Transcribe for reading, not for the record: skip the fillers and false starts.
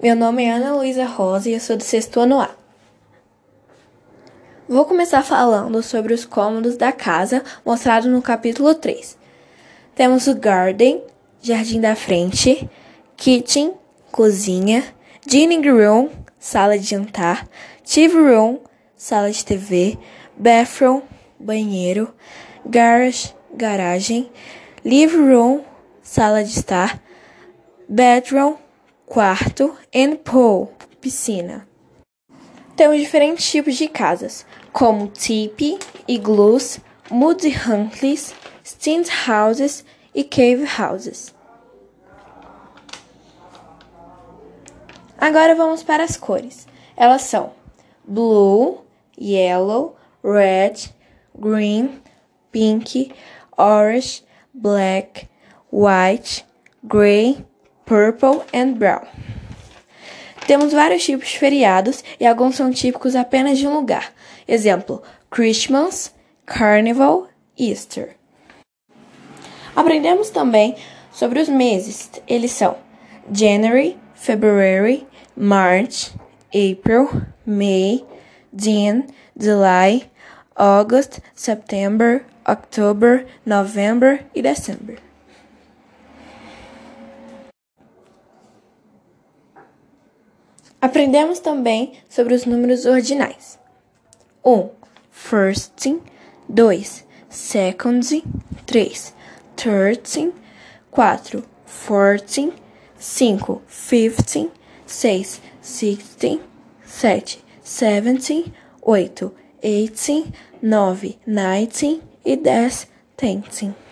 Meu nome é Ana Luísa Rosa e eu sou do 6º ano A. Vou começar falando sobre os cômodos da casa mostrado no capítulo 3. Temos o garden, jardim da frente, kitchen, cozinha, dining room, sala de jantar, TV room, sala de TV, bathroom, banheiro, garage, garagem, living room, sala de estar, bedroom, quarto, and pool, piscina. Temos diferentes tipos de casas, como tipi, igloos, mud huts, tent houses e cave houses. Agora vamos para as cores. Elas são blue, yellow, red, green, pink, orange, black, white, grey, purple and brown. Temos vários tipos de feriados e alguns são típicos apenas de um lugar. Exemplo, Christmas, Carnival, Easter. Aprendemos também sobre os meses. Eles são January, February, March, April, May, June, July, August, September, October, November e December. Aprendemos também sobre os números ordinais. 1. First, 2. Second, 3. Third, 4. Fourth, 5. Fifth, 6. Sixth, 7. Seventh, 8. Eighth, 9. Ninth e 10. Tenth.